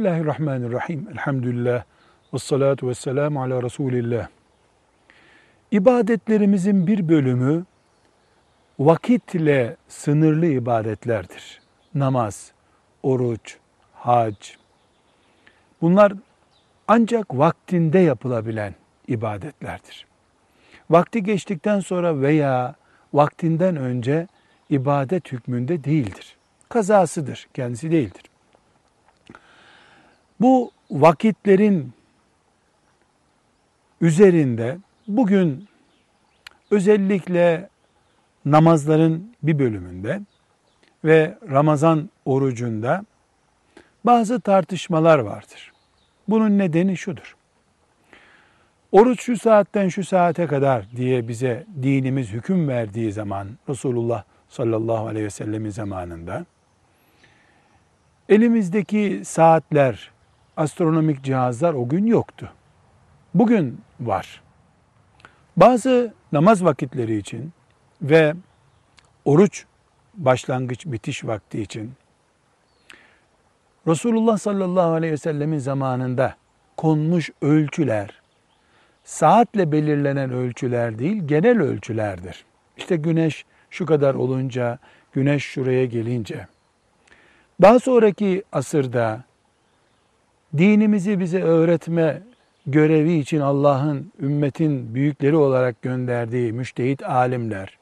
Bismillahirrahmanirrahim. Elhamdülillah. Vessalatu vesselamu ala Resulillah. İbadetlerimizin bir bölümü vakitle sınırlı ibadetlerdir. Namaz, oruç, hac. Bunlar ancak vaktinde yapılabilen ibadetlerdir. Vakti geçtikten sonra veya vaktinden önce ibadet hükmünde değildir. Kazasıdır, kendisi değildir. Bu vakitlerin üzerinde bugün özellikle namazların bir bölümünde ve Ramazan orucunda bazı tartışmalar vardır. Bunun nedeni şudur. Oruç şu saatten şu saate kadar diye bize dinimiz hüküm verdiği zaman, Resulullah sallallahu aleyhi ve sellemin zamanında, elimizdeki saatler, astronomik cihazlar o gün yoktu. Bugün var. Bazı namaz vakitleri için ve oruç başlangıç bitiş vakti için Resulullah sallallahu aleyhi ve sellemin zamanında konmuş ölçüler, saatle belirlenen ölçüler değil, genel ölçülerdir. İşte güneş şu kadar olunca, güneş şuraya gelince. Daha sonraki asırda dinimizi bize öğretme görevi için Allah'ın, ümmetin büyükleri olarak gönderdiği müştehit alimler,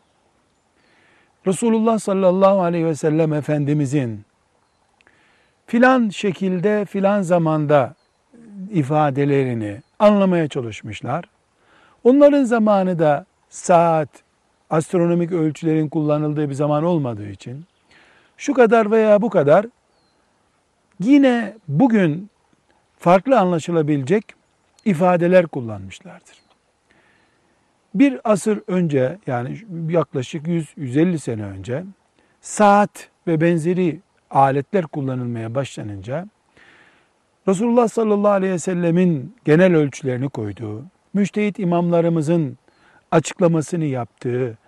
Resulullah sallallahu aleyhi ve sellem Efendimizin filan şekilde, filan zamanda ifadelerini anlamaya çalışmışlar. Onların zamanı da saat, astronomik ölçülerin kullanıldığı bir zaman olmadığı için şu kadar veya bu kadar yine bugün farklı anlaşılabilecek ifadeler kullanmışlardır. Bir asır önce, yani yaklaşık 100-150 sene önce saat ve benzeri aletler kullanılmaya başlanınca Resulullah sallallahu aleyhi ve sellemin genel ölçülerini koyduğu, müştehit imamlarımızın açıklamasını yaptığı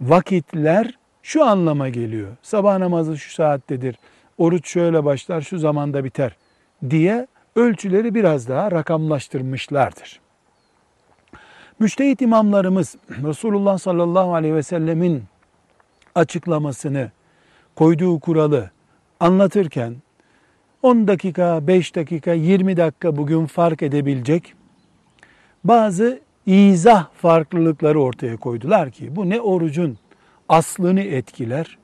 vakitler şu anlama geliyor. Sabah namazı şu saattedir, oruç şöyle başlar, şu zamanda biter diye ölçüleri biraz daha rakamlaştırmışlardır. Müştehit imamlarımız Resulullah sallallahu aleyhi ve sellemin açıklamasını, koyduğu kuralı anlatırken 10 dakika, 5 dakika, 20 dakika bugün fark edebilecek bazı izah farklılıkları ortaya koydular ki bu ne orucun aslını etkiler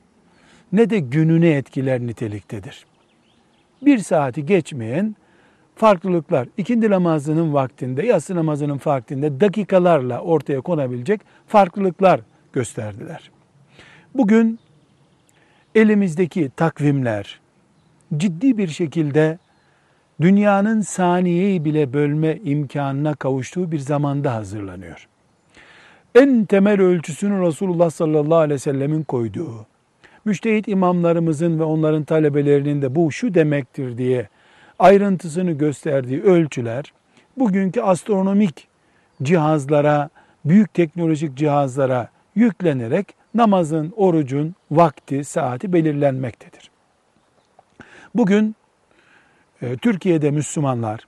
ne de gününü etkiler niteliktedir. Bir saati geçmeyen farklılıklar ikindi namazının vaktinde, yatsı namazının vaktinde dakikalarla ortaya konabilecek farklılıklar gösterdiler. Bugün elimizdeki takvimler ciddi bir şekilde dünyanın saniyeyi bile bölme imkanına kavuştuğu bir zamanda hazırlanıyor. En temel ölçüsünü Resulullah sallallahu aleyhi ve sellemin koyduğu, müştehit imamlarımızın ve onların talebelerinin de bu şu demektir diye ayrıntısını gösterdiği ölçüler, bugünkü astronomik cihazlara, büyük teknolojik cihazlara yüklenerek namazın, orucun vakti, saati belirlenmektedir. Bugün Türkiye'de Müslümanlar,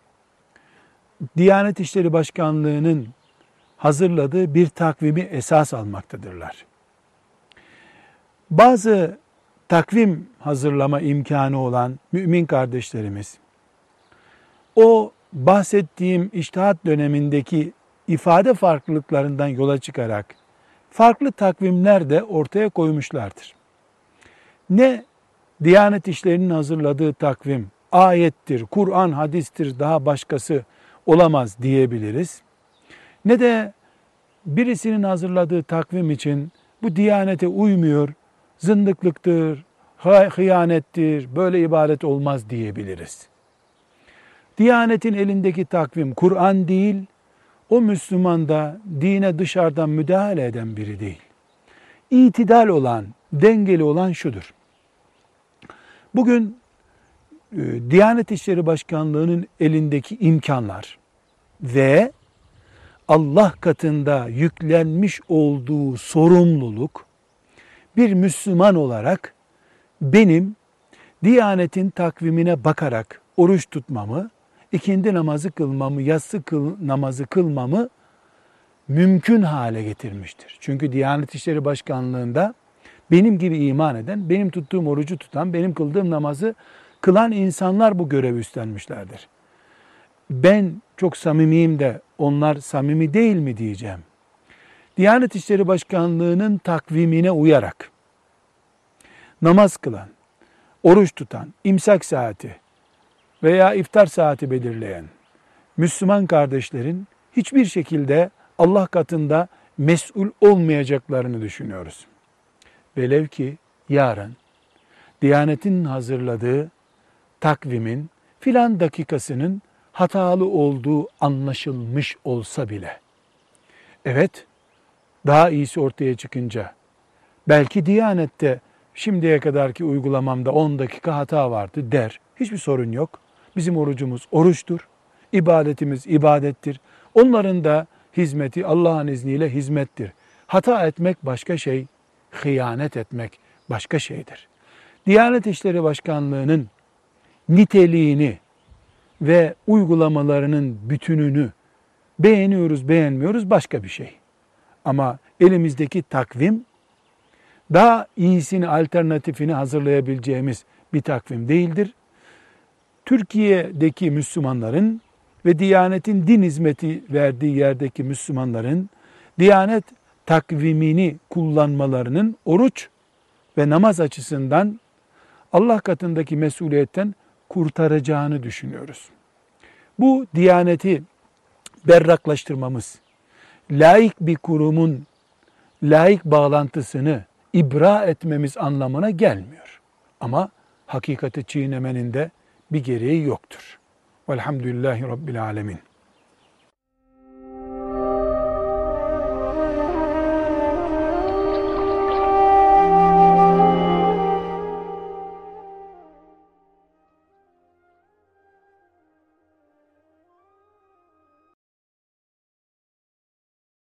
Diyanet İşleri Başkanlığı'nın hazırladığı bir takvimi esas almaktadırlar. Bazı takvim hazırlama imkanı olan mümin kardeşlerimiz, o bahsettiğim içtihat dönemindeki ifade farklılıklarından yola çıkarak farklı takvimler de ortaya koymuşlardır. Ne Diyanet İşleri'nin hazırladığı takvim ayettir, Kur'an, hadistir, daha başkası olamaz diyebiliriz. Ne de birisinin hazırladığı takvim için bu Diyanete uymuyor, zındıklıktır, hıyanettir, böyle ibadet olmaz diyebiliriz. Diyanetin elindeki takvim Kur'an değil, o Müslüman da dine dışarıdan müdahale eden biri değil. İtidal olan, dengeli olan şudur. Bugün Diyanet İşleri Başkanlığı'nın elindeki imkanlar ve Allah katında yüklenmiş olduğu sorumluluk, bir Müslüman olarak benim Diyanetin takvimine bakarak oruç tutmamı, ikindi namazı kılmamı, yatsı namazı kılmamı mümkün hale getirmiştir. Çünkü Diyanet İşleri Başkanlığı'nda benim gibi iman eden, benim tuttuğum orucu tutan, benim kıldığım namazı kılan insanlar bu görevi üstlenmişlerdir. Ben çok samimiyim de onlar samimi değil mi diyeceğim. Diyanet İşleri Başkanlığı'nın takvimine uyarak namaz kılan, oruç tutan, imsak saati veya iftar saati belirleyen Müslüman kardeşlerin hiçbir şekilde Allah katında mesul olmayacaklarını düşünüyoruz. Velev ki yarın Diyanet'in hazırladığı takvimin filan dakikasının hatalı olduğu anlaşılmış olsa bile, evet, daha iyisi ortaya çıkınca, belki Diyanet'te şimdiye kadarki uygulamamda 10 dakika hata vardı der. Hiçbir sorun yok. Bizim orucumuz oruçtur. İbadetimiz ibadettir. Onların da hizmeti Allah'ın izniyle hizmettir. Hata etmek başka şey, hıyanet etmek başka şeydir. Diyanet İşleri Başkanlığı'nın niteliğini ve uygulamalarının bütününü beğeniyoruz, beğenmiyoruz başka bir şey. Ama elimizdeki takvim daha iyisini, alternatifini hazırlayabileceğimiz bir takvim değildir. Türkiye'deki Müslümanların ve Diyanet'in din hizmeti verdiği yerdeki Müslümanların Diyanet takvimini kullanmalarının oruç ve namaz açısından Allah katındaki mesuliyetten kurtaracağını düşünüyoruz. Bu Diyanet'i berraklaştırmamız, laik bir kurumun laik bağlantısını ibra etmemiz anlamına gelmiyor. Ama hakikati çiğnemenin de bir gereği yoktur. Velhamdülillahi Rabbil Alemin.